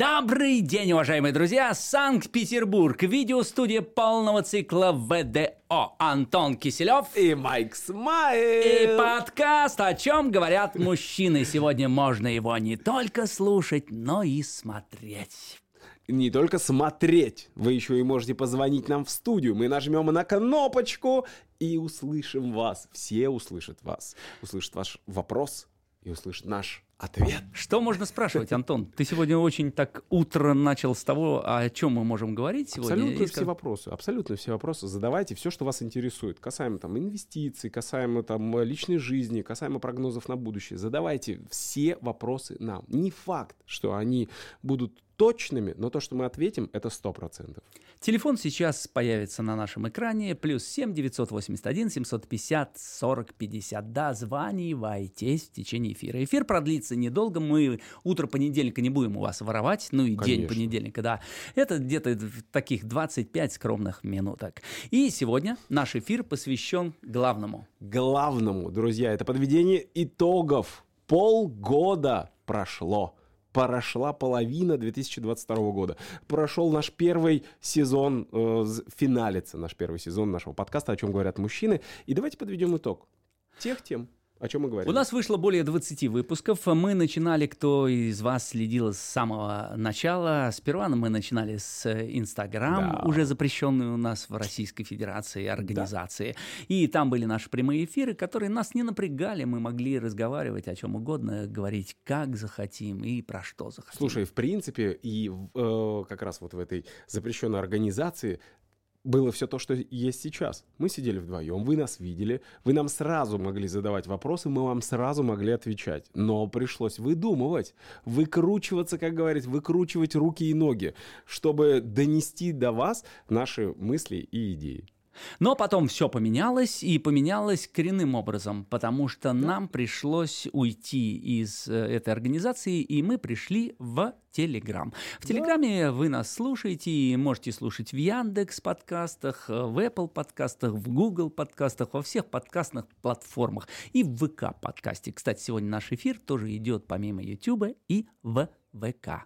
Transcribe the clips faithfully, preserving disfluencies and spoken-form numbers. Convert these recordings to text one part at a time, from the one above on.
Добрый день, уважаемые друзья! Санкт-Петербург, видеостудия полного цикла ВДО. Антон Киселёв и Майк Смайл. И подкаст «О чем говорят мужчины». Сегодня можно его не только слушать, но и смотреть. Не только смотреть, вы еще и можете позвонить нам в студию. Мы нажмем на кнопочку и услышим вас. Все услышат вас. Услышат ваш вопрос и услышат наш ответ. Что можно спрашивать, Антон? Ты сегодня очень так утро начал с того, о чем мы можем говорить сегодня. Абсолютно все вопросы. Абсолютно все вопросы задавайте. Все, что вас интересует. Касаемо там инвестиций, касаемо там личной жизни, касаемо прогнозов на будущее. Задавайте все вопросы нам. Не факт, что они будут точными, но то, что мы ответим, это сто процентов. Телефон сейчас появится на нашем экране. Плюс семь девятьсот восемьдесят один семьсот пятьдесят сорок пятьдесят. Да, званивайтесь в течение эфира. Эфир продлится недолго. Мы утро понедельника не будем у вас воровать. Ну и Конечно. День понедельника, да. Это где-то таких двадцать пять скромных минуток. И сегодня наш эфир посвящен главному. Главному, друзья, это подведение итогов. Полгода прошло. Прошла половина две тысячи двадцать второго года. Прошел наш первый сезон, э, финалится наш первый сезон нашего подкаста «О чем говорят мужчины». И давайте подведем итог тех тем, о чем мы говорим. У нас вышло более двадцати выпусков. Мы начинали, кто из вас следил с самого начала. Сперва мы начинали с Инстаграм, да. Уже запрещенную у нас в Российской Федерации организации. Да. И там были наши прямые эфиры, которые нас не напрягали. Мы могли разговаривать о чем угодно, говорить как захотим и про что захотим. Слушай, в принципе, и э, как раз вот в этой запрещенной организации было все то, что есть сейчас. Мы сидели вдвоем, вы нас видели, вы нам сразу могли задавать вопросы, мы вам сразу могли отвечать. Но пришлось выдумывать, выкручиваться, как говорится, выкручивать руки и ноги, чтобы донести до вас наши мысли и идеи. Но потом все поменялось, и поменялось коренным образом, потому что нам пришлось уйти из этой организации, и мы пришли в Telegram. В Телеграме да. Вы нас слушаете, и можете слушать в Яндекс подкастах, в Apple подкастах, в Google подкастах, во всех подкастных платформах и в ВК подкасте. Кстати, сегодня наш эфир тоже идет помимо YouTube и в ВК.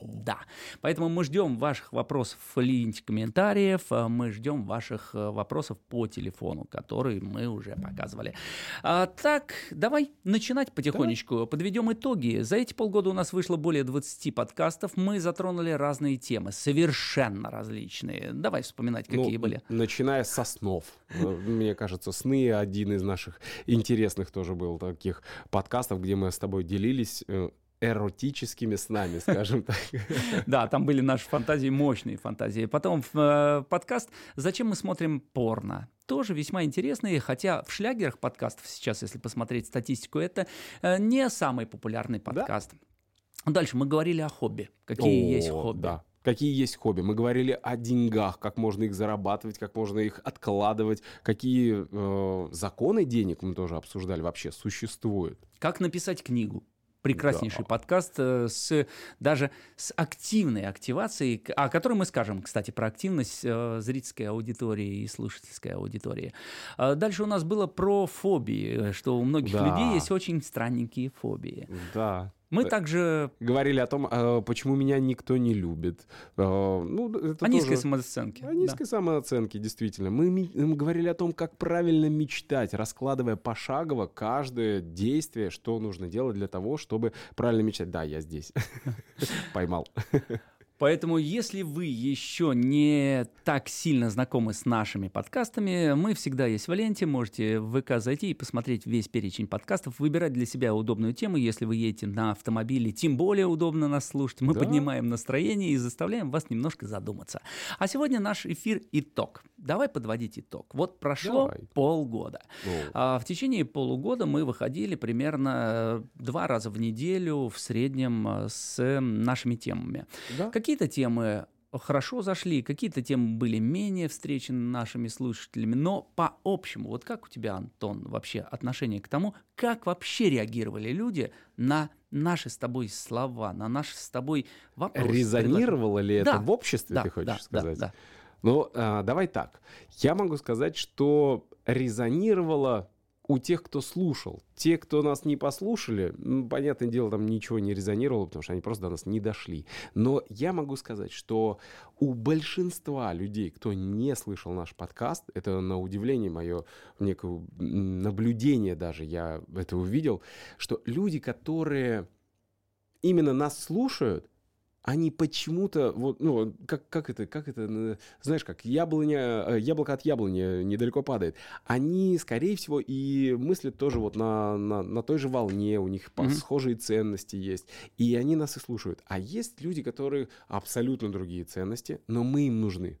Да. Поэтому мы ждем ваших вопросов в ленте комментариев, мы ждем ваших вопросов по телефону, который мы уже показывали. А, так, давай начинать потихонечку. Давай. Подведем итоги. За эти полгода у нас вышло более двадцати подкастов. Мы затронули разные темы, совершенно различные. Давай вспоминать, какие ну, были. Начиная со снов. Мне кажется, сны один из наших интересных тоже был таких подкастов, где мы с тобой делились эротическими снами, скажем так. Да, там были наши фантазии, мощные фантазии. Потом э, подкаст «Зачем мы смотрим порно?» Тоже весьма интересные, хотя в шлягерах подкастов сейчас, если посмотреть статистику, это э, не самый популярный подкаст. Да? Дальше мы говорили о хобби. Какие о, есть хобби. Да. Какие есть хобби? Мы говорили о деньгах, как можно их зарабатывать, как можно их откладывать, какие э, законы денег мы тоже обсуждали вообще существуют. Как написать книгу. Прекраснейший да. подкаст с даже с активной активацией, о которой мы скажем, кстати, про активность зрительской аудитории и слушательской аудитории. Дальше у нас было про фобии, что у многих да. людей есть очень странненькие фобии. Да. Мы также говорили о том, почему меня никто не любит. Ну, это о низкой тоже самооценке. О низкой да. самооценке, действительно. Мы, мы говорили о том, как правильно мечтать, раскладывая пошагово каждое действие, что нужно делать для того, чтобы правильно мечтать. Да, я здесь. Поймал. Поэтому, если вы еще не так сильно знакомы с нашими подкастами, мы всегда есть в ленте, можете в ВК зайти и посмотреть весь перечень подкастов, выбирать для себя удобную тему, если вы едете на автомобиле, тем более удобно нас слушать, мы да. поднимаем настроение и заставляем вас немножко задуматься. А сегодня наш эфир итог. Давай подводить итог. Вот прошло Давай. полгода. А в течение полугода мы выходили примерно два раза в неделю в среднем с нашими темами. Да. Какие-то темы хорошо зашли, какие-то темы были менее встречены нашими слушателями, но по-общему, вот как у тебя, Антон, вообще отношение к тому, как вообще реагировали люди на наши с тобой слова, на наши с тобой вопросы? Резонировало ли это да, в обществе, да, ты хочешь да, сказать? Да, да. Ну, а, давай так. Я могу сказать, что резонировало у тех, кто слушал. Те, кто нас не послушали, ну, понятное дело, там ничего не резонировало, потому что они просто до нас не дошли. Но я могу сказать, что у большинства людей, кто не слышал наш подкаст, это на удивление мое, некое наблюдение даже, я это увидел, что люди, которые именно нас слушают, они почему-то, вот, ну, как, как это, как это, знаешь, как яблоня, яблоко от яблони недалеко падает. Они, скорее всего, и мыслят тоже вот на, на, на той же волне, у них mm-hmm. схожие ценности есть, и они нас и слушают. А есть люди, которые абсолютно другие ценности, но мы им нужны.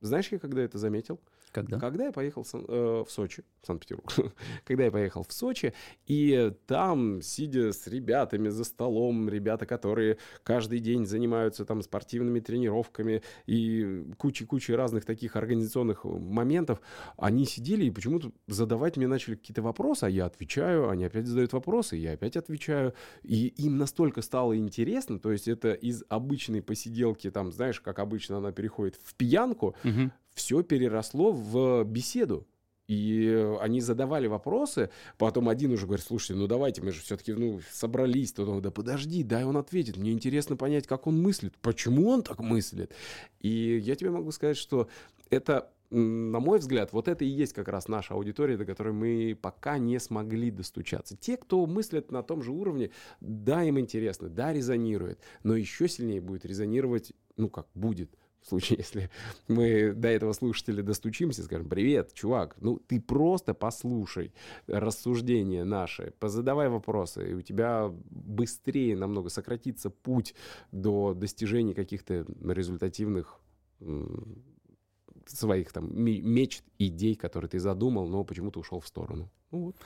Знаешь, я когда это заметил? Когда? Когда я поехал в Сочи, в Санкт-Петербург. Когда я поехал в Сочи, и там, сидя с ребятами за столом, ребята, которые каждый день занимаются там спортивными тренировками и кучей-кучей разных таких организационных моментов, они сидели и почему-то задавать мне начали какие-то вопросы, а я отвечаю, они опять задают вопросы, я опять отвечаю. И им настолько стало интересно, то есть это из обычной посиделки, там, знаешь, как обычно она переходит в пьянку, угу. Все переросло в беседу. И они задавали вопросы, потом один уже говорит, слушайте, ну давайте, мы же все-таки ну, собрались. Тут он, да подожди, дай он ответит, мне интересно понять, как он мыслит, почему он так мыслит. И я тебе могу сказать, что это, на мой взгляд, вот это и есть как раз наша аудитория, до которой мы пока не смогли достучаться. Те, кто мыслят на том же уровне, да, им интересно, да, резонирует, но еще сильнее будет резонировать, ну как будет, в случае, если мы до этого слушателя достучимся, скажем, привет, чувак, ну ты просто послушай рассуждения наши, позадавай вопросы, и у тебя быстрее намного сократится путь до достижения каких-то результативных м- своих там мечт, идей, которые ты задумал, но почему-то ушел в сторону. Ну, вот.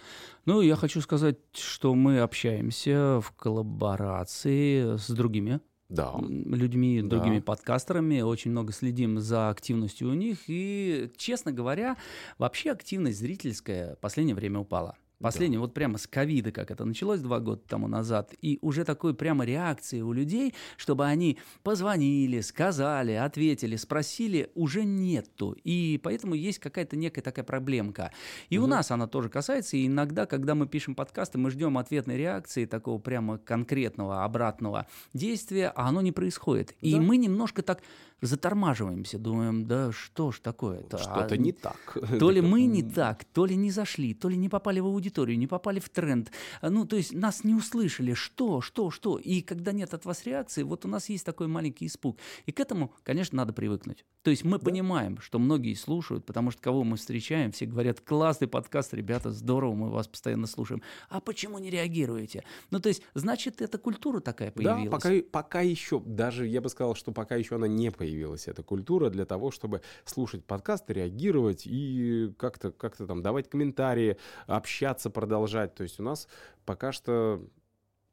Ну, я хочу сказать, что мы общаемся в коллаборации с другими Да. людьми, другими да. подкастерами, очень много следим за активностью у них, и, честно говоря, вообще активность зрительская в последнее время упала. Последнее, да. вот прямо с ковида, как это началось два года тому назад, и уже такой прямо реакции у людей, чтобы они позвонили, сказали, ответили, спросили, уже нету. И поэтому есть какая-то некая такая проблемка. И угу. у нас она тоже касается, и иногда, когда мы пишем подкасты, мы ждем ответной реакции, такого прямо конкретного, обратного действия, а оно не происходит. И да. мы немножко так затормаживаемся, думаем, да что ж такое-то? Что-то а, не так. То ли мы не так, то ли не зашли, то ли не попали в аудиторию, не попали в тренд. Ну, то есть нас не услышали. Что, что, что? И когда нет от вас реакции, вот у нас есть такой маленький испуг. И к этому, конечно, надо привыкнуть. То есть мы да. понимаем, что многие слушают, потому что кого мы встречаем, все говорят, классный подкаст, ребята, здорово, мы вас постоянно слушаем. А почему не реагируете? Ну, то есть, значит, эта культура такая появилась. Да, пока, пока еще, даже я бы сказал, что пока еще она не появилась. Появилась эта культура для того, чтобы слушать подкасты, реагировать и как-то, как-то там давать комментарии, общаться, продолжать. То есть у нас пока что...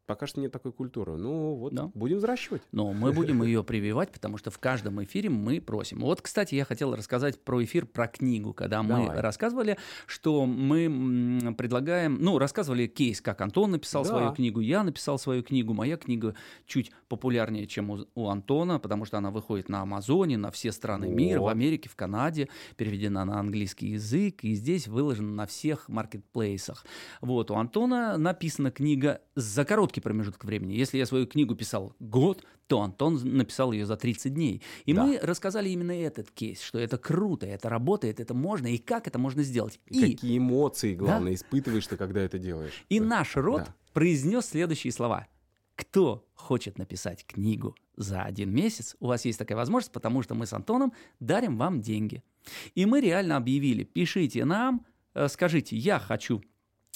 Пока что нет такой культуры. Ну, вот да. будем взращивать. Но мы будем ее прививать, потому что в каждом эфире мы просим. Вот, кстати, я хотел рассказать про эфир, про книгу, когда Давай. мы рассказывали, что мы предлагаем... Ну, рассказывали кейс, как Антон написал да. свою книгу, я написал свою книгу. Моя книга чуть популярнее, чем у, у Антона, потому что она выходит на Амазоне, на все страны О. мира, в Америке, в Канаде, переведена на английский язык, и здесь выложена на всех маркетплейсах. Вот, у Антона написана книга за короткий промежуток времени. Если я свою книгу писал год, то Антон написал ее за тридцать дней. И да. мы рассказали именно этот кейс, что это круто, это работает, это можно, и как это можно сделать. И какие эмоции, главное, да? испытываешь ты, когда это делаешь. И да. наш род да. произнес следующие слова. Кто хочет написать книгу за один месяц, у вас есть такая возможность, потому что мы с Антоном дарим вам деньги. И мы реально объявили, пишите нам, скажите, я хочу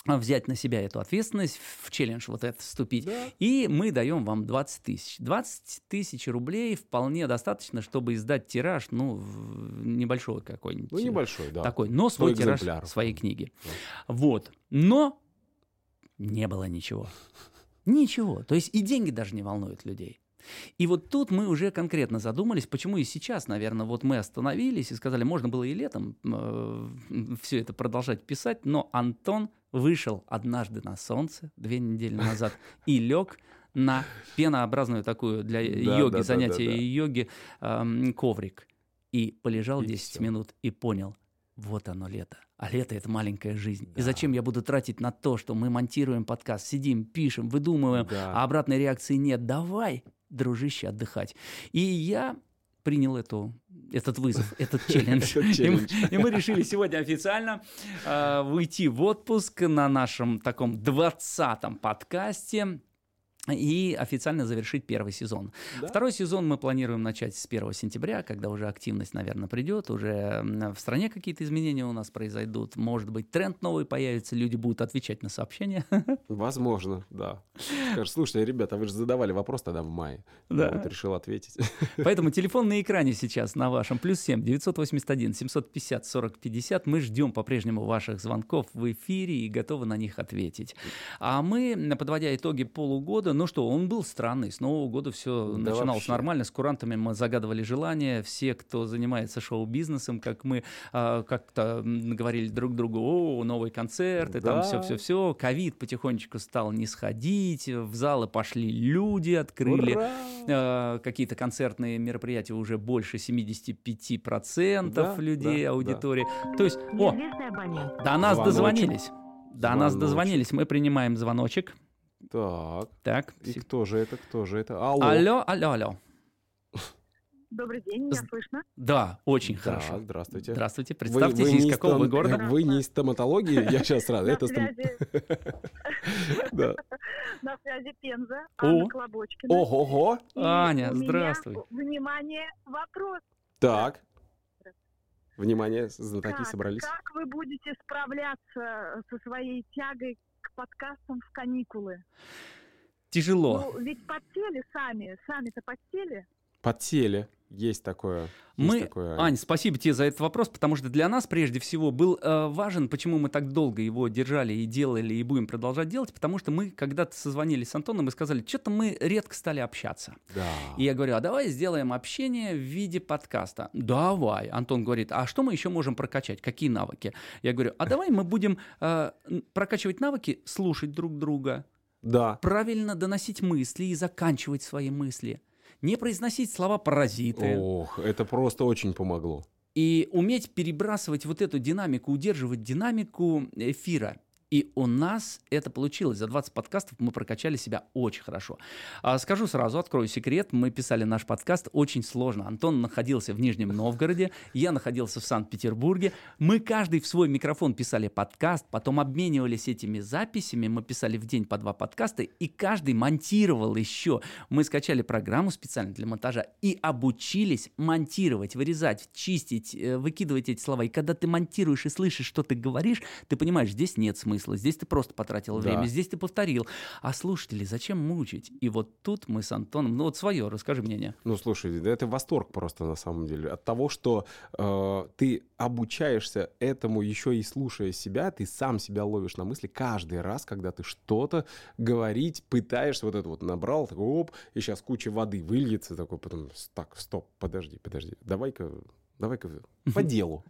взять на себя эту ответственность, в челлендж вот этот вступить, да. и мы даем вам двадцать тысяч. двадцать тысяч рублей вполне достаточно, чтобы издать тираж, ну, небольшого какой-нибудь. Ну, небольшой, да. Такой, но свой тираж своей книги. Да. Вот. Но не было ничего. Ничего. То есть и деньги даже не волнуют людей. И вот тут мы уже конкретно задумались, почему и сейчас, наверное, вот мы остановились и сказали, можно было и летом э, все это продолжать писать, но Антон вышел однажды на солнце две недели назад и лег на пенообразную такую для йоги, занятия йоги, коврик. И полежал десять минут и понял, вот оно лето. А лето — это маленькая жизнь. Да. И зачем я буду тратить на то, что мы монтируем подкаст, сидим, пишем, выдумываем, да. а обратной реакции нет. Давай, дружище, отдыхать. И я принял эту, этот вызов, этот челлендж. И мы, и мы решили сегодня официально э, уйти в отпуск на нашем таком двадцатом подкасте и официально завершить первый сезон. Да? Второй сезон мы планируем начать с первого сентября, когда уже активность, наверное, придет, уже в стране какие-то изменения у нас произойдут, может быть, тренд новый появится, люди будут отвечать на сообщения. Возможно, да. Скажешь, слушай, ребята, вы же задавали вопрос тогда в мае. Да. Я вот решил ответить. Поэтому телефон на экране сейчас на вашем. плюс семь девятьсот восемьдесят один семьсот пятьдесят сорок пятьдесят. Мы ждем по-прежнему ваших звонков в эфире и готовы на них ответить. А мы, подводя итоги полугода, ну что, он был странный. С Нового года все да начиналось вообще нормально. С курантами мы загадывали желания. Все, кто занимается шоу-бизнесом, как мы э, как-то говорили друг другу, о, новый концерт, да. и там все-все-все. Ковид потихонечку стал не сходить. В залы пошли люди, открыли э, какие-то концертные мероприятия уже больше семьдесят пять процентов да, людей, да, аудитории. Да. То есть, о, до нас звоночек. дозвонились. До звоночек. нас дозвонились. Мы принимаем звоночек. Так. так, и сек... кто же это, кто же это? Алло, алло, алло. алло. Добрый день, меня слышно? Да, очень да, хорошо. Здравствуйте. Здравствуйте, представьтесь, вы, вы из какого вы города? Вы не из стоматологии, я сейчас рад. На связи Пенза, Анна Клобочкина. Ого-го. Аня, здравствуй. Внимание, вопрос. Так. Внимание, знатоки собрались. Как вы будете справляться со своей тягой к подкастам в каникулы? Тяжело. Ну, ведь подсели сами, сами-то подсели. Подсели. Есть такое. Мы, есть такое, Ань. Ань, спасибо тебе за этот вопрос, потому что для нас прежде всего был э, важен, почему мы так долго его держали и делали, и будем продолжать делать, потому что мы когда-то созвонились с Антоном и сказали, что-то мы редко стали общаться. Да. И я говорю, а давай сделаем общение в виде подкаста. Давай. Антон говорит, а что мы еще можем прокачать? Какие навыки? Я говорю, а давай мы будем э, прокачивать навыки, слушать друг друга, да. правильно доносить мысли и заканчивать свои мысли. Не произносить слова паразиты. Ох, это просто очень помогло. И уметь перебрасывать вот эту динамику, удерживать динамику эфира. И у нас это получилось. За двадцать подкастов мы прокачали себя очень хорошо. А скажу сразу, открою секрет. Мы писали наш подкаст очень сложно. Антон находился в Нижнем Новгороде, я находился в Санкт-Петербурге. Мы каждый в свой микрофон писали подкаст, потом обменивались этими записями. Мы писали в день по два подкаста, и каждый монтировал еще. Мы скачали программу специально для монтажа и обучились монтировать, вырезать, чистить, выкидывать эти слова. И когда ты монтируешь и слышишь, что ты говоришь, ты понимаешь, здесь нет смысла. Здесь ты просто потратил да. время, здесь ты повторил. А слушатели, зачем мучить? И вот тут мы с Антоном... Ну вот свое, расскажи мнение. Ну слушай, да это восторг просто на самом деле. От того, что э, ты обучаешься этому, еще и слушая себя, ты сам себя ловишь на мысли каждый раз, когда ты что-то говорить пытаешься. Вот это вот набрал, такой оп, и сейчас куча воды выльется. Такой потом, так, стоп, подожди, подожди, давай-ка... Давай-ка по делу.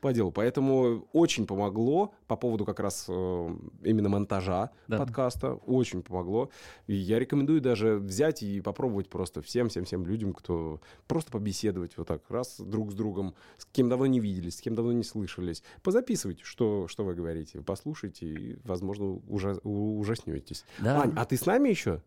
по делу. Поэтому очень помогло по поводу как раз э, именно монтажа да. подкаста. Очень помогло. И я рекомендую даже взять и попробовать просто всем-всем-всем людям, кто просто побеседовать вот так раз друг с другом, с кем давно не виделись, с кем давно не слышались. Позаписывайте, что, что вы говорите. Послушайте и, возможно, ужас, ужаснетесь. Да. Ань, а ты с нами еще?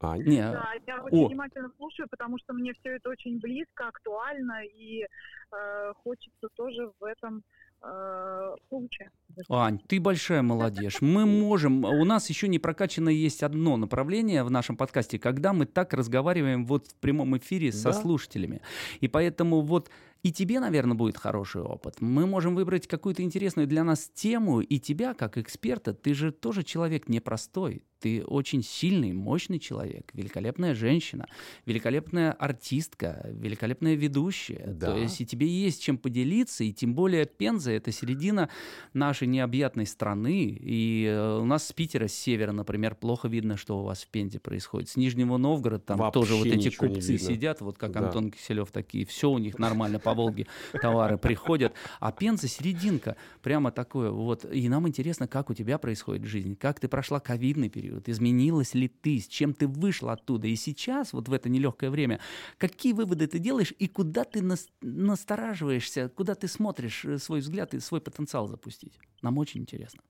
А, не. Да, я очень О. внимательно слушаю, потому что мне все это очень близко, актуально, и э, хочется тоже в этом э, лучше. Ань, ты большая молодежь. Мы можем... У нас еще не прокачано есть одно направление в нашем подкасте, когда мы так разговариваем вот в прямом эфире да? со слушателями. И поэтому вот... И тебе, наверное, будет хороший опыт. Мы можем выбрать какую-то интересную для нас тему, и тебя, как эксперта, ты же тоже человек непростой. Ты очень сильный, мощный человек, великолепная женщина, великолепная артистка, великолепная ведущая. Да. То есть и тебе есть чем поделиться, и тем более Пенза — это середина нашей необъятной страны. И у нас с Питера, с севера, например, плохо видно, что у вас в Пензе происходит. С Нижнего Новгорода там вообще тоже вот эти купцы сидят, вот как да. Антон Киселёв такие, все у них нормально получается. по Волге товары приходят, а Пенза серединка, прямо такое вот. И нам интересно, как у тебя происходит жизнь, как ты прошла ковидный период, изменилась ли ты, с чем ты вышла оттуда, и сейчас, вот в это нелегкое время, какие выводы ты делаешь и куда ты нас, настораживаешься, куда ты смотришь свой взгляд и свой потенциал запустить. Нам очень интересно.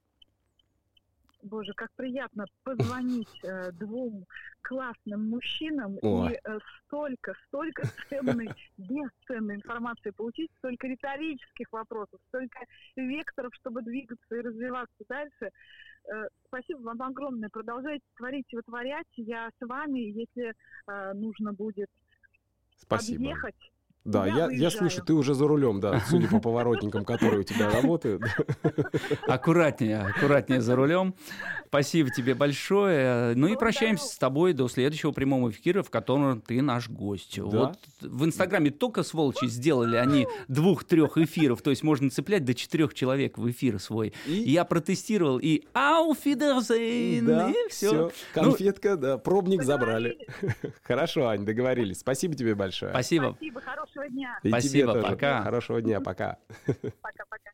Боже, как приятно позвонить э, двум классным мужчинам. О. И э, столько, столько ценной, бесценной информации получить, столько риторических вопросов, столько векторов, чтобы двигаться и развиваться дальше. Э, спасибо вам огромное. Продолжайте творить и вытворять. Я с вами, если э, нужно будет спасибо. Подъехать. Да, я, я, я слышу, ты уже за рулем, да, судя по поворотникам, которые у тебя работают. Аккуратнее, аккуратнее за рулем. Спасибо тебе большое. Ну и прощаемся с тобой до следующего прямого эфира, в котором ты наш гость. Да? Вот в Инстаграме только сволочи сделали они двух-трех эфиров, то есть можно цеплять до четырех человек в эфир свой. И? Я протестировал и Auf Wiedersehen, да, и все. все. Конфетка, ну, да, пробник забрали. Хорошо, Ань, договорились. Спасибо тебе большое. Спасибо. Спасибо, хорошо. Дня. Спасибо, пока. Хорошего дня, пока. Пока-пока.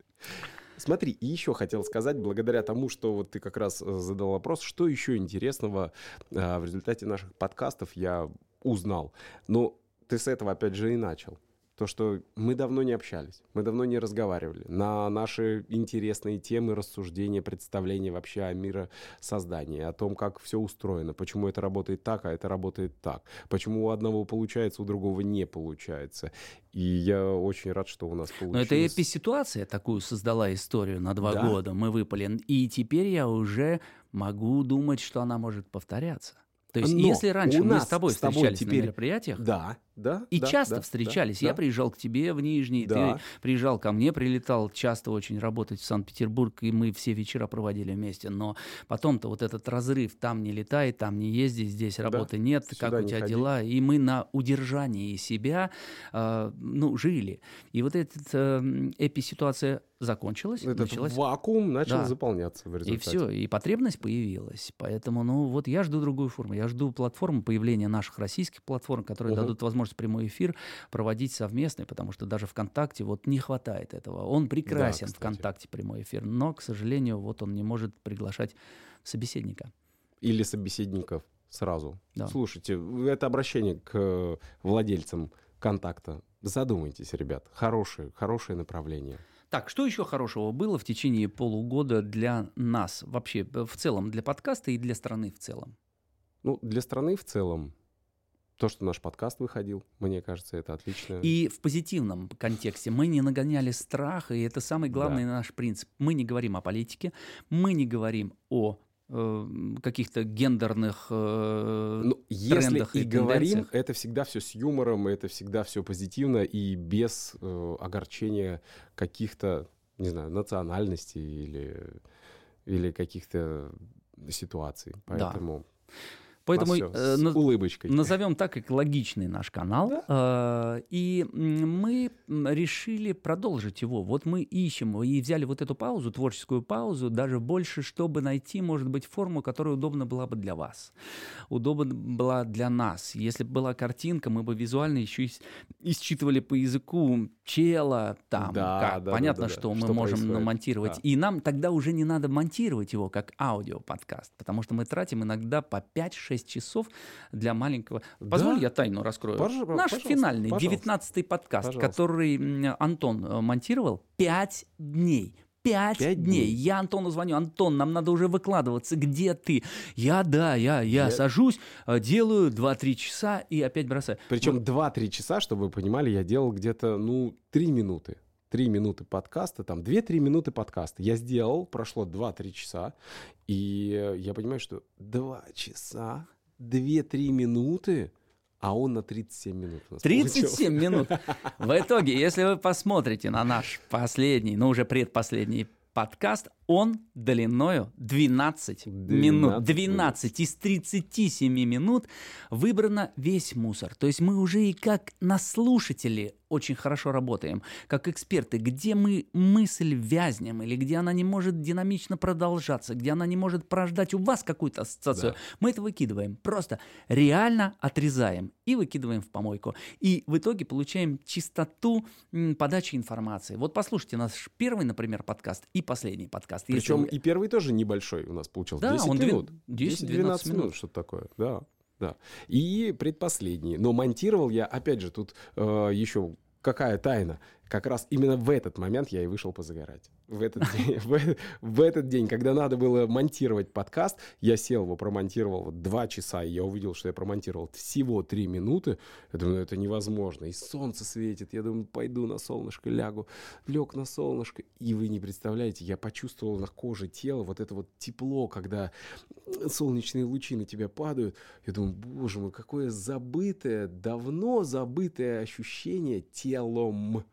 Смотри, и еще хотел сказать, благодаря тому, что вот ты как раз задал вопрос, что еще интересного э, в результате наших подкастов я узнал. Но ты с этого опять же и начал. То, что мы давно не общались, мы давно не разговаривали на наши интересные темы, рассуждения, представления вообще о миросоздании, о том, как все устроено, почему это работает так, а это работает так, почему у одного получается, у другого не получается. И я очень рад, что у нас получилось. Но это эписитуация такую создала историю на два да? года, мы выпали, и теперь я уже могу думать, что она может повторяться. То есть, но если раньше мы с тобой, с тобой встречались теперь... на мероприятиях, да, да, и да, часто да, встречались, да, я да. приезжал к тебе в Нижний, да. ты приезжал ко мне, прилетал часто очень работать в Санкт-Петербург, и мы все вечера проводили вместе, но потом-то вот этот разрыв, там не летай, там не езди, здесь работы да. нет, сюда как у тебя ходи. Дела, и мы на удержании себя, э, ну, жили. И вот эта э, эписитуация... закончилась, этот началась... вакуум начал да. заполняться в результате. И все, и потребность появилась. Поэтому, ну, вот я жду другую форму. Я жду платформы, появления наших российских платформ, которые угу. дадут возможность прямой эфир проводить совместный, потому что даже ВКонтакте вот не хватает этого. Он прекрасен, да, ВКонтакте, прямой эфир, но, к сожалению, вот он не может приглашать собеседника. Или собеседников сразу. Да. Слушайте, это обращение к владельцам контакта. Задумайтесь, ребят, хорошее, хорошее направление. Так, что еще хорошего было в течение полугода для нас вообще в целом, для подкаста и для страны в целом? Ну, для страны в целом то, что наш подкаст выходил, мне кажется, это отлично. И в позитивном контексте мы не нагоняли страх, и это самый главный да. наш принцип. Мы не говорим о политике, мы не говорим о каких-то гендерных э, ну, трендах и, и говорим, это всегда все с юмором, это всегда все позитивно и без э, огорчения каких-то, не знаю, национальностей или, или каких-то ситуаций. Поэтому... Да. Поэтому э, наз... назовем так экологичный наш канал, да? э, и мы решили продолжить его. Вот мы ищем и взяли вот эту паузу, творческую паузу, даже больше, чтобы найти, может быть, форму, которая удобна была бы для вас, удобна была для нас. Если бы была картинка, мы бы визуально еще исчитывали по языку чела, там, да, как. Да, понятно, да, да, что да. мы что можем происходит? Намонтировать, да. и нам тогда уже не надо монтировать его как аудиоподкаст, потому что мы тратим иногда по пять-шесть шесть часов для маленького... Позволь, да? я тайну раскрою. Пожалуй, Наш пожалуйста, финальный, девятнадцатый подкаст, пожалуйста. Который Антон монтировал, пять дней. Пять дней. дней. Я Антону звоню. Антон, нам надо уже выкладываться. Где ты? Я, да, я, я, я... сажусь, делаю два-три часа и опять бросаю. Причем ну... два-три часа, чтобы вы понимали, я делал где-то, ну, три минуты. три минуты подкаста, там, две-три минуты подкаста. Я сделал, прошло два-три часа, и я понимаю, что два часа, две-три минуты, а он на тридцать семь минут. тридцать семь минут. В итоге, если вы посмотрите на наш последний, ну, уже предпоследний подкаст, Он длиною двенадцать минут, двенадцать из тридцати семи минут выбрано весь мусор. То есть мы уже и как на слушатели очень хорошо работаем, как эксперты, где мы мысль вязнем или где она не может динамично продолжаться, где она не может порождать у вас какую-то ассоциацию, да. Мы это выкидываем, просто реально отрезаем и выкидываем в помойку. И в итоге получаем чистоту подачи информации. Вот послушайте наш первый, например, подкаст и последний подкаст. Причем вы... и первый тоже небольшой у нас получился. Да, десять минут. десять-двенадцать минут, что-то такое. Да, да. И предпоследний. Но монтировал я, опять же, тут э, еще какая тайна. Как раз именно в этот момент я и вышел позагорать. В этот день, в, в этот день, когда надо было монтировать подкаст, я сел его, промонтировал два часа, и я увидел, что я промонтировал всего три минуты. Я думаю, ну, это невозможно. И солнце светит. Я думаю, пойду на солнышко, лягу. Лег на солнышко. И вы не представляете, я почувствовал на коже тела вот это вот тепло, когда солнечные лучи на тебя падают. Я думаю, боже мой, какое забытое, давно забытое ощущение телом.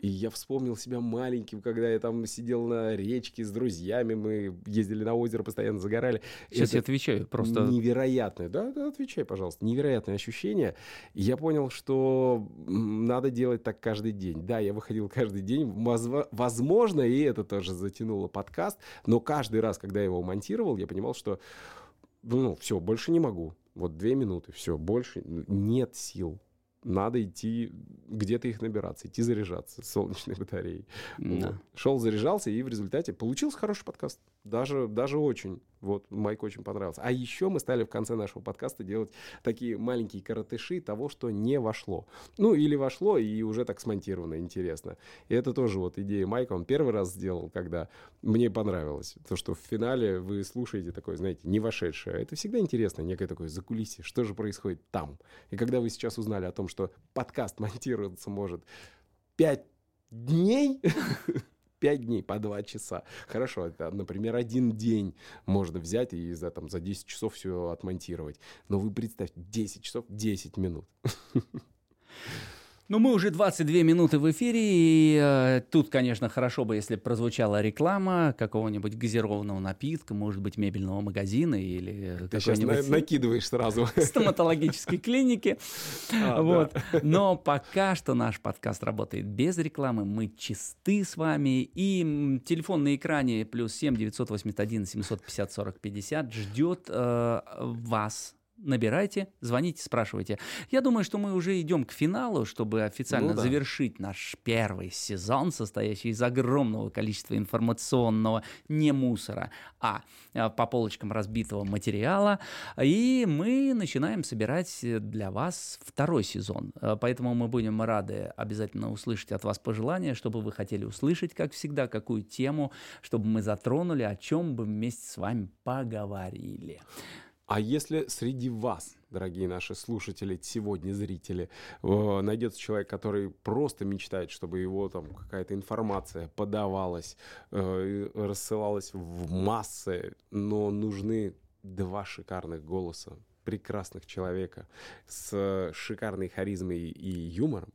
И я вспомнил себя маленьким, когда я там сидел на речке с друзьями, мы ездили на озеро, постоянно загорали. Сейчас это я отвечаю просто. Невероятное, да, да, отвечай, пожалуйста. Невероятное ощущение. И я понял, что надо делать так каждый день. Да, я выходил каждый день. Возможно, и это тоже затянуло подкаст, но каждый раз, когда я его монтировал, я понимал, что ну, все, больше не могу. Вот две минуты, все, больше нет сил. Надо идти, где-то их набираться, идти заряжаться солнечной батареей. Да. Вот. Шел, заряжался, и в результате получился хороший подкаст. Даже, даже очень. Вот, Майку очень понравился. А еще мы стали в конце нашего подкаста делать такие маленькие коротыши того, что не вошло. Ну, или вошло, и уже так смонтировано, интересно. И это тоже вот идея Майка. Он первый раз сделал, когда мне понравилось. То, что в финале вы слушаете такое, знаете, не вошедшее. Это всегда интересно, некое такое закулисье. Что же происходит там? И когда вы сейчас узнали о том, что подкаст монтироваться может пять дней, пять дней по два часа. Хорошо, это, например, один день можно взять и за, там, за десять часов все отмонтировать. Но вы представьте, десять часов, десять минут. Ну, мы уже двадцать две минуты в эфире, и э, тут, конечно, хорошо бы, если прозвучала реклама какого-нибудь газированного напитка, может быть, мебельного магазина или какой-нибудь... Ты сейчас на- накидываешь сразу. Стоматологической клиники. А, вот. Да. Но пока что наш подкаст работает без рекламы, мы чисты с вами, и телефон на экране плюс семь девятьсот восемьдесят один семьсот пятьдесят сорок пятьдесят ждет э, вас. Набирайте, звоните, спрашивайте. Я думаю, что мы уже идем к финалу, чтобы официально ну, да. завершить наш первый сезон, состоящий из огромного количества информационного не мусора, а по полочкам разбитого материала. И мы начинаем собирать для вас второй сезон. Поэтому мы будем рады обязательно услышать от вас пожелания, чтобы вы хотели услышать, как всегда, какую тему, чтобы мы затронули, о чем бы вместе с вами поговорили. А если среди вас, дорогие наши слушатели, сегодня зрители, э, найдется человек, который просто мечтает, чтобы его там какая-то информация подавалась, э, рассылалась в массы, но нужны два шикарных голоса, прекрасных человека с шикарной харизмой и юмором,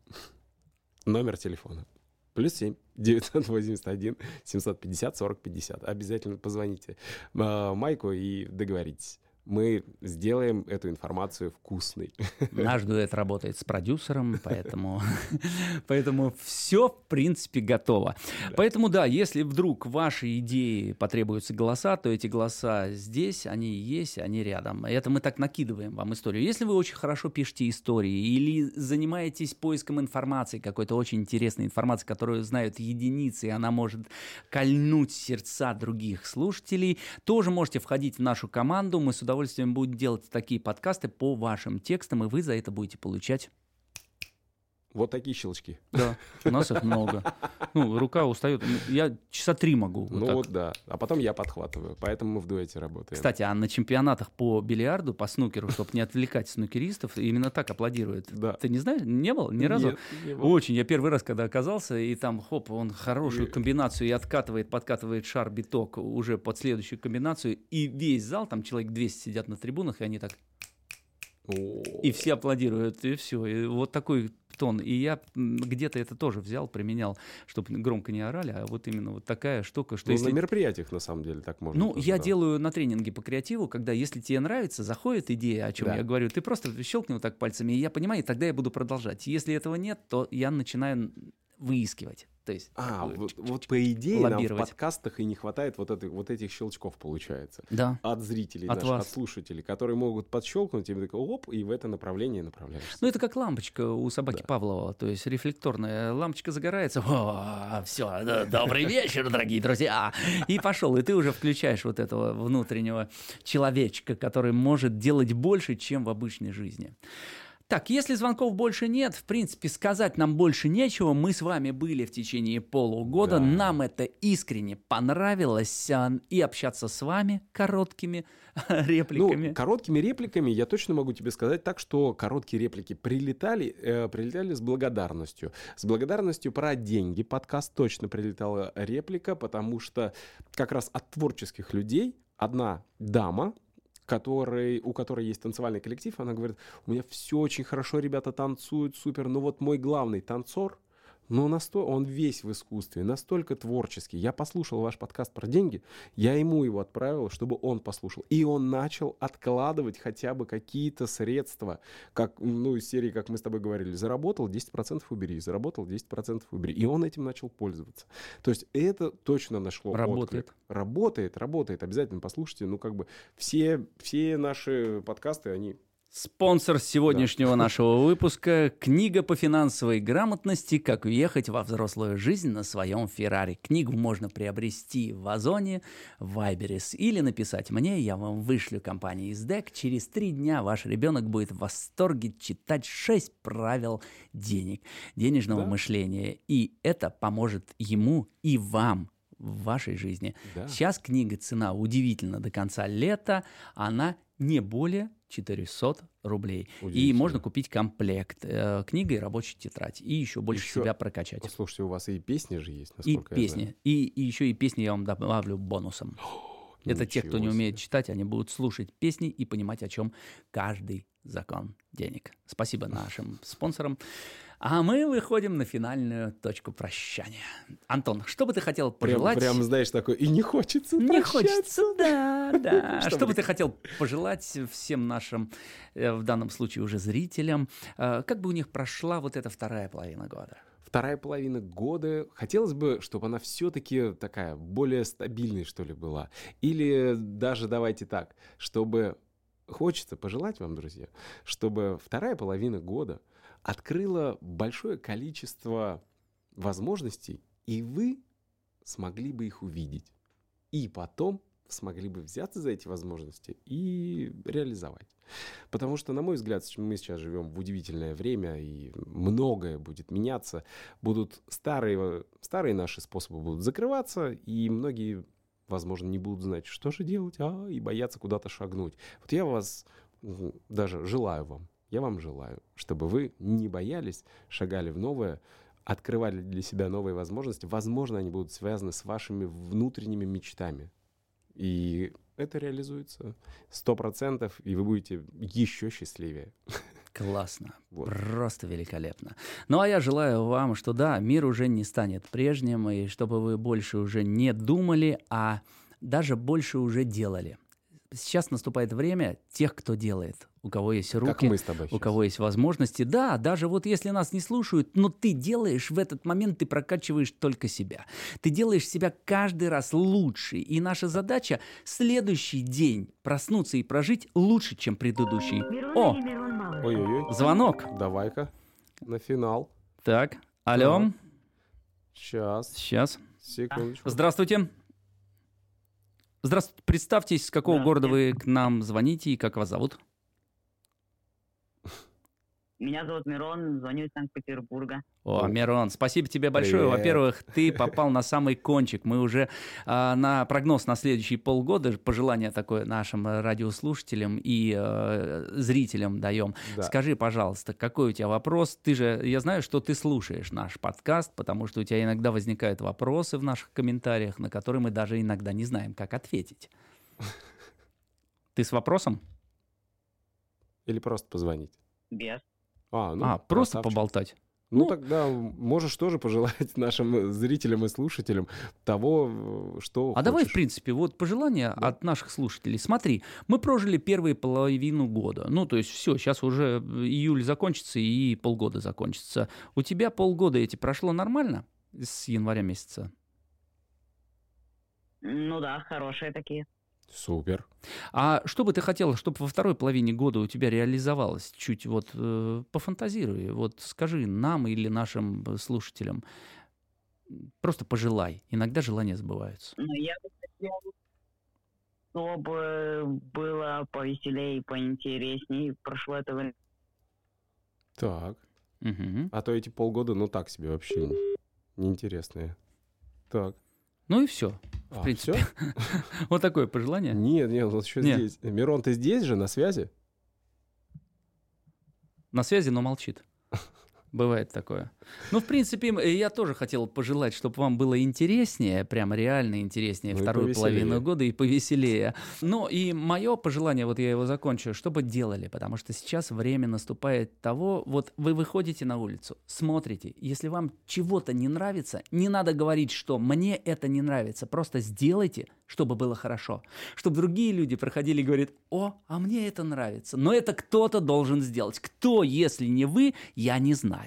номер телефона. Плюс семь, девятьсот восемьдесят один, семьсот пятьдесят, сорок пятьдесят. Обязательно позвоните э, Майку и договоритесь. Мы сделаем эту информацию вкусной. Наш дуэт работает с продюсером, поэтому, поэтому все, в принципе, готово. Да. Поэтому, да, если вдруг ваши идеи потребуются голоса, то эти голоса здесь, они есть, они рядом. Это мы так накидываем вам историю. Если вы очень хорошо пишете истории или занимаетесь поиском информации, какой-то очень интересной информации, которую знают единицы, и она может кольнуть сердца других слушателей, тоже можете входить в нашу команду. Мы с удовольствием удовольствием будем делать такие подкасты по вашим текстам, и вы за это будете получать... Вот такие щелчки. Да, у нас их много. Ну, рука устает. Я часа три могу. Вот ну так. Вот, да. А потом я подхватываю. Поэтому мы в дуэте работаем. Кстати, а на чемпионатах по бильярду, по снукеру, чтобы не отвлекать снукеристов, именно так аплодируют. Да. Ты не знаешь? Не был? Ни разу? Нет, не был. Очень. Я первый раз, когда оказался, и там, хоп, он хорошую комбинацию и откатывает, подкатывает шар, биток уже под следующую комбинацию, и весь зал, там человек двести сидят на трибунах, и они так... И все аплодируют, и все. И вот такой тон. И я где-то это тоже взял, применял, чтобы громко не орали, а вот именно вот такая штука, что... Ну, если... на мероприятиях, на самом деле, так можно. Ну, я да. делаю на тренинге по креативу, когда, если тебе нравится, заходит идея, о чем да. я говорю, ты просто щелкни вот так пальцами, и я понимаю, и тогда я буду продолжать. Если этого нет, то я начинаю выискивать. То есть, а, вот, ч- вот ч- по идее лоббировать. Нам в подкастах и не хватает вот, этой, вот этих щелчков, получается. Да. От зрителей, от, наших, от слушателей, которые могут подщелкнуть, и так, оп, и в это направление направляешься. Ну, это как лампочка у собаки да. Павлова, то есть рефлекторная. Лампочка загорается, о, все, добрый вечер, дорогие друзья. И пошел, и ты уже включаешь вот этого внутреннего человечка, который может делать больше, чем в обычной жизни. Так, если звонков больше нет, в принципе, сказать нам больше нечего. Мы с вами были в течение полугода. Да. Нам это искренне понравилось. И общаться с вами короткими репликами. Ну, короткими репликами я точно могу тебе сказать так, что короткие реплики прилетали, э, прилетали с благодарностью. С благодарностью про деньги. Подкаст точно прилетала реплика, потому что как раз от творческих людей одна дама... Который, у которой есть танцевальный коллектив, она говорит, у меня все очень хорошо, ребята танцуют, супер, но вот мой главный танцор, но настолько, он весь в искусстве, настолько творческий. Я послушал ваш подкаст про деньги, я ему его отправил, чтобы он послушал. И он начал откладывать хотя бы какие-то средства, как, ну, из серии, как мы с тобой говорили, заработал десять процентов убери, заработал десять процентов убери. И он этим начал пользоваться. То есть это точно нашло работает. Отклик. Работает, работает. Обязательно послушайте. Ну, как бы все, все наши подкасты, они... Спонсор сегодняшнего да. нашего выпуска – книга по финансовой грамотности «Как уехать во взрослую жизнь на своем Феррари». Книгу можно приобрести в Озоне, в Вайбере или написать мне, я вам вышлю компании из ДЭК. Через три дня ваш ребенок будет в восторге читать шесть правил денег, денежного да. мышления. И это поможет ему и вам в вашей жизни. Да. Сейчас книга «Цена удивительна до конца лета». Она не более четыреста рублей. И можно купить комплект, э, книга и рабочая тетрадь. И еще больше еще... себя прокачать. Слушайте, у вас и песни же есть, насколько и я песни. знаю. И, и еще и песни я вам добавлю бонусом. О, это те, кто не умеет себе. читать, они будут слушать песни и понимать, о чем каждый закон денег. Спасибо нашим спонсорам. А мы выходим на финальную точку прощания. Антон, что бы ты хотел пожелать? Прям, прям знаешь, такой, и не хочется Не прощаться. хочется, да, да. Что, что бы ты хотел пожелать всем нашим, в данном случае уже зрителям, как бы у них прошла вот эта вторая половина года? Вторая половина года, хотелось бы, чтобы она все-таки такая, более стабильной, что ли, была. Или даже, давайте так, чтобы... Хочется пожелать вам, друзья, чтобы вторая половина года открыла большое количество возможностей, и вы смогли бы их увидеть. И потом смогли бы взяться за эти возможности и реализовать. Потому что, на мой взгляд, мы сейчас живем в удивительное время, и многое будет меняться. Будут старые, старые наши способы будут закрываться, и многие... возможно, не будут знать, что же делать, а и боятся куда-то шагнуть. Вот я вас даже желаю вам, я вам желаю, чтобы вы не боялись, шагали в новое, открывали для себя новые возможности. Возможно, они будут связаны с вашими внутренними мечтами. И это реализуется сто процентов, и вы будете еще счастливее. Классно, вот. Просто великолепно. Ну, а я желаю вам, что да, мир уже не станет прежним, и чтобы вы больше уже не думали, а даже больше уже делали. Сейчас наступает время тех, кто делает. У кого есть руки, у кого есть возможности. Да, даже вот если нас не слушают, но ты делаешь, в этот момент ты прокачиваешь только себя. Ты делаешь себя каждый раз лучше. И наша задача – следующий день проснуться и прожить лучше, чем предыдущий. О, ой-ой-ой. Звонок. Давай-ка на финал. Так, алло. Сейчас. Сейчас. Секундочку. Здравствуйте. Здравствуйте. Представьтесь, с какого да, города вы к нам звоните и как вас зовут? Меня зовут Мирон, звоню из Санкт-Петербурга. О, Мирон, спасибо тебе большое. Привет. Во-первых, ты попал на самый кончик. Мы уже э, на прогноз на следующие полгода, пожелание такое нашим радиослушателям и э, зрителям даем. Да. Скажи, пожалуйста, какой у тебя вопрос? Ты же, я знаю, что ты слушаешь наш подкаст, потому что у тебя иногда возникают вопросы в наших комментариях, на которые мы даже иногда не знаем, как ответить. Ты с вопросом? Или просто позвонить? Без. А, ну, а просто красавчик. Поболтать? Ну, ну, тогда можешь тоже пожелать нашим зрителям и слушателям того, что А хочешь. Давай, в принципе, вот пожелания да. от наших слушателей. Смотри, мы прожили первую половину года. Ну, то есть все, сейчас уже июль закончится и полгода закончится. У тебя полгода эти прошло нормально с января месяца? Ну да, хорошие такие. Супер. А что бы ты хотел, чтобы во второй половине года у тебя реализовалось? Чуть вот э, пофантазируй, вот скажи нам или нашим слушателям. Просто пожелай. Иногда желания сбываются. Ну, я бы хотел, чтобы было повеселее, поинтереснее. Прошло это время. Так. Угу. А то эти полгода, ну так себе вообще неинтересные. Так. Ну и все. В а, принципе. Все? Вот такое пожелание. Нет, нет, вот еще нет. Здесь. Мирон, ты здесь же, на связи? На связи, но молчит. Бывает такое. Ну, в принципе, я тоже хотел пожелать, чтобы вам было интереснее, прямо реально интереснее, ну, вторую половину года и повеселее. Ну, и мое пожелание, вот я его закончу, чтобы делали, потому что сейчас время наступает того, вот вы выходите на улицу, смотрите, если вам чего-то не нравится, не надо говорить, что «мне это не нравится», просто сделайте, чтобы было хорошо, чтобы другие люди проходили и говорят: «О, а мне это нравится». Но это кто-то должен сделать. Кто, если не вы, я не знаю.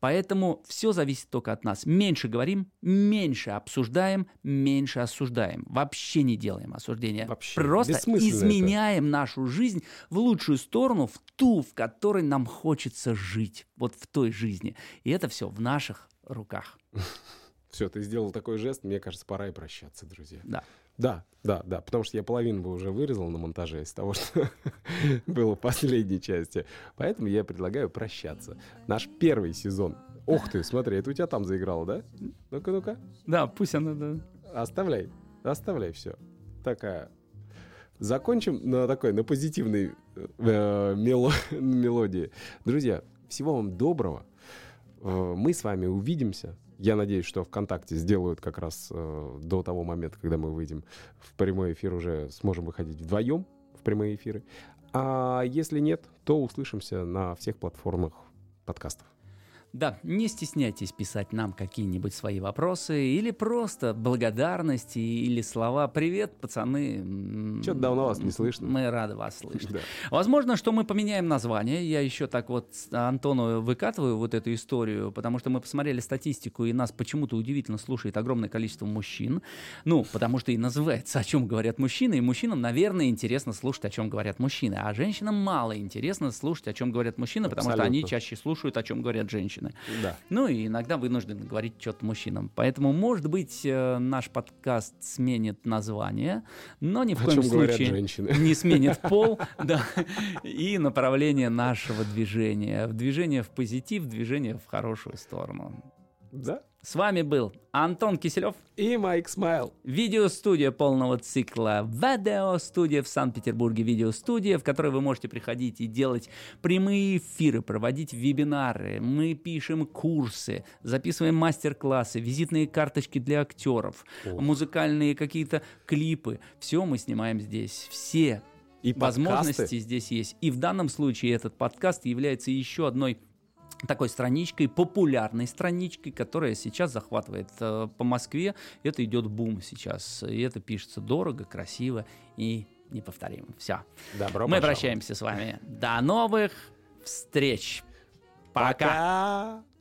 Поэтому все зависит только от нас. Меньше говорим, меньше обсуждаем, меньше осуждаем. Вообще не делаем осуждения. Вообще. Просто изменяем это. Нашу жизнь в лучшую сторону, в ту, в которой нам хочется жить. Вот в той жизни. И это все в наших руках. Все, ты сделал такой жест, мне кажется, пора и прощаться, друзья. Да. Да, да, да, потому что я половину бы уже вырезал на монтаже из того, что было в последней части. Поэтому я предлагаю прощаться. Наш первый сезон. Ох ты, смотри, это у тебя там заиграло, да? Ну-ка, ну-ка. Да, пусть она, да. Оставляй, оставляй все. Такая. Закончим на такой, на позитивной э, мело... мелодии. Друзья, всего вам доброго. Э, мы с вами увидимся. Я надеюсь, что ВКонтакте сделают как раз э, до того момента, когда мы выйдем в прямой эфир, уже сможем выходить вдвоем в прямые эфиры. А если нет, то услышимся на всех платформах подкастов. Да, не стесняйтесь писать нам какие-нибудь свои вопросы или просто благодарности или слова «Привет, пацаны». Что-то давно вас не слышно. Мы рады вас слышать. Да. Возможно, что мы поменяем название. Я еще так вот Антону выкатываю вот эту историю, потому что мы посмотрели статистику, и нас почему-то удивительно слушает огромное количество мужчин. Ну, потому что и называется «О чем говорят мужчины», и мужчинам, наверное, интересно слушать, о чем говорят мужчины, а женщинам мало интересно слушать, о чем говорят мужчины, потому Абсолютно. Что они чаще слушают, о чем говорят женщины. Да. Ну и иногда вынуждены говорить что-то мужчинам. Поэтому, может быть, наш подкаст сменит название, но ни в коем случае не сменит пол и направление нашего движения. Движение в позитив, движение в хорошую сторону. Да. С вами был Антон Киселёв и Майк Смайл. Видеостудия полного цикла ВДО, студия в Санкт-Петербурге, видеостудия, в которой вы можете приходить и делать прямые эфиры, проводить вебинары. Мы пишем курсы, записываем мастер-классы, визитные карточки для актеров, О. музыкальные какие-то клипы. Все мы снимаем здесь, все и возможности подкасты. Здесь есть. И в данном случае этот подкаст является еще одной такой страничкой, популярной страничкой, которая сейчас захватывает по Москве. Это идет бум сейчас. И это пишется дорого, красиво и неповторимо. Все. Добро Мы пожаловать. Прощаемся с вами. До новых встреч. Пока. Пока.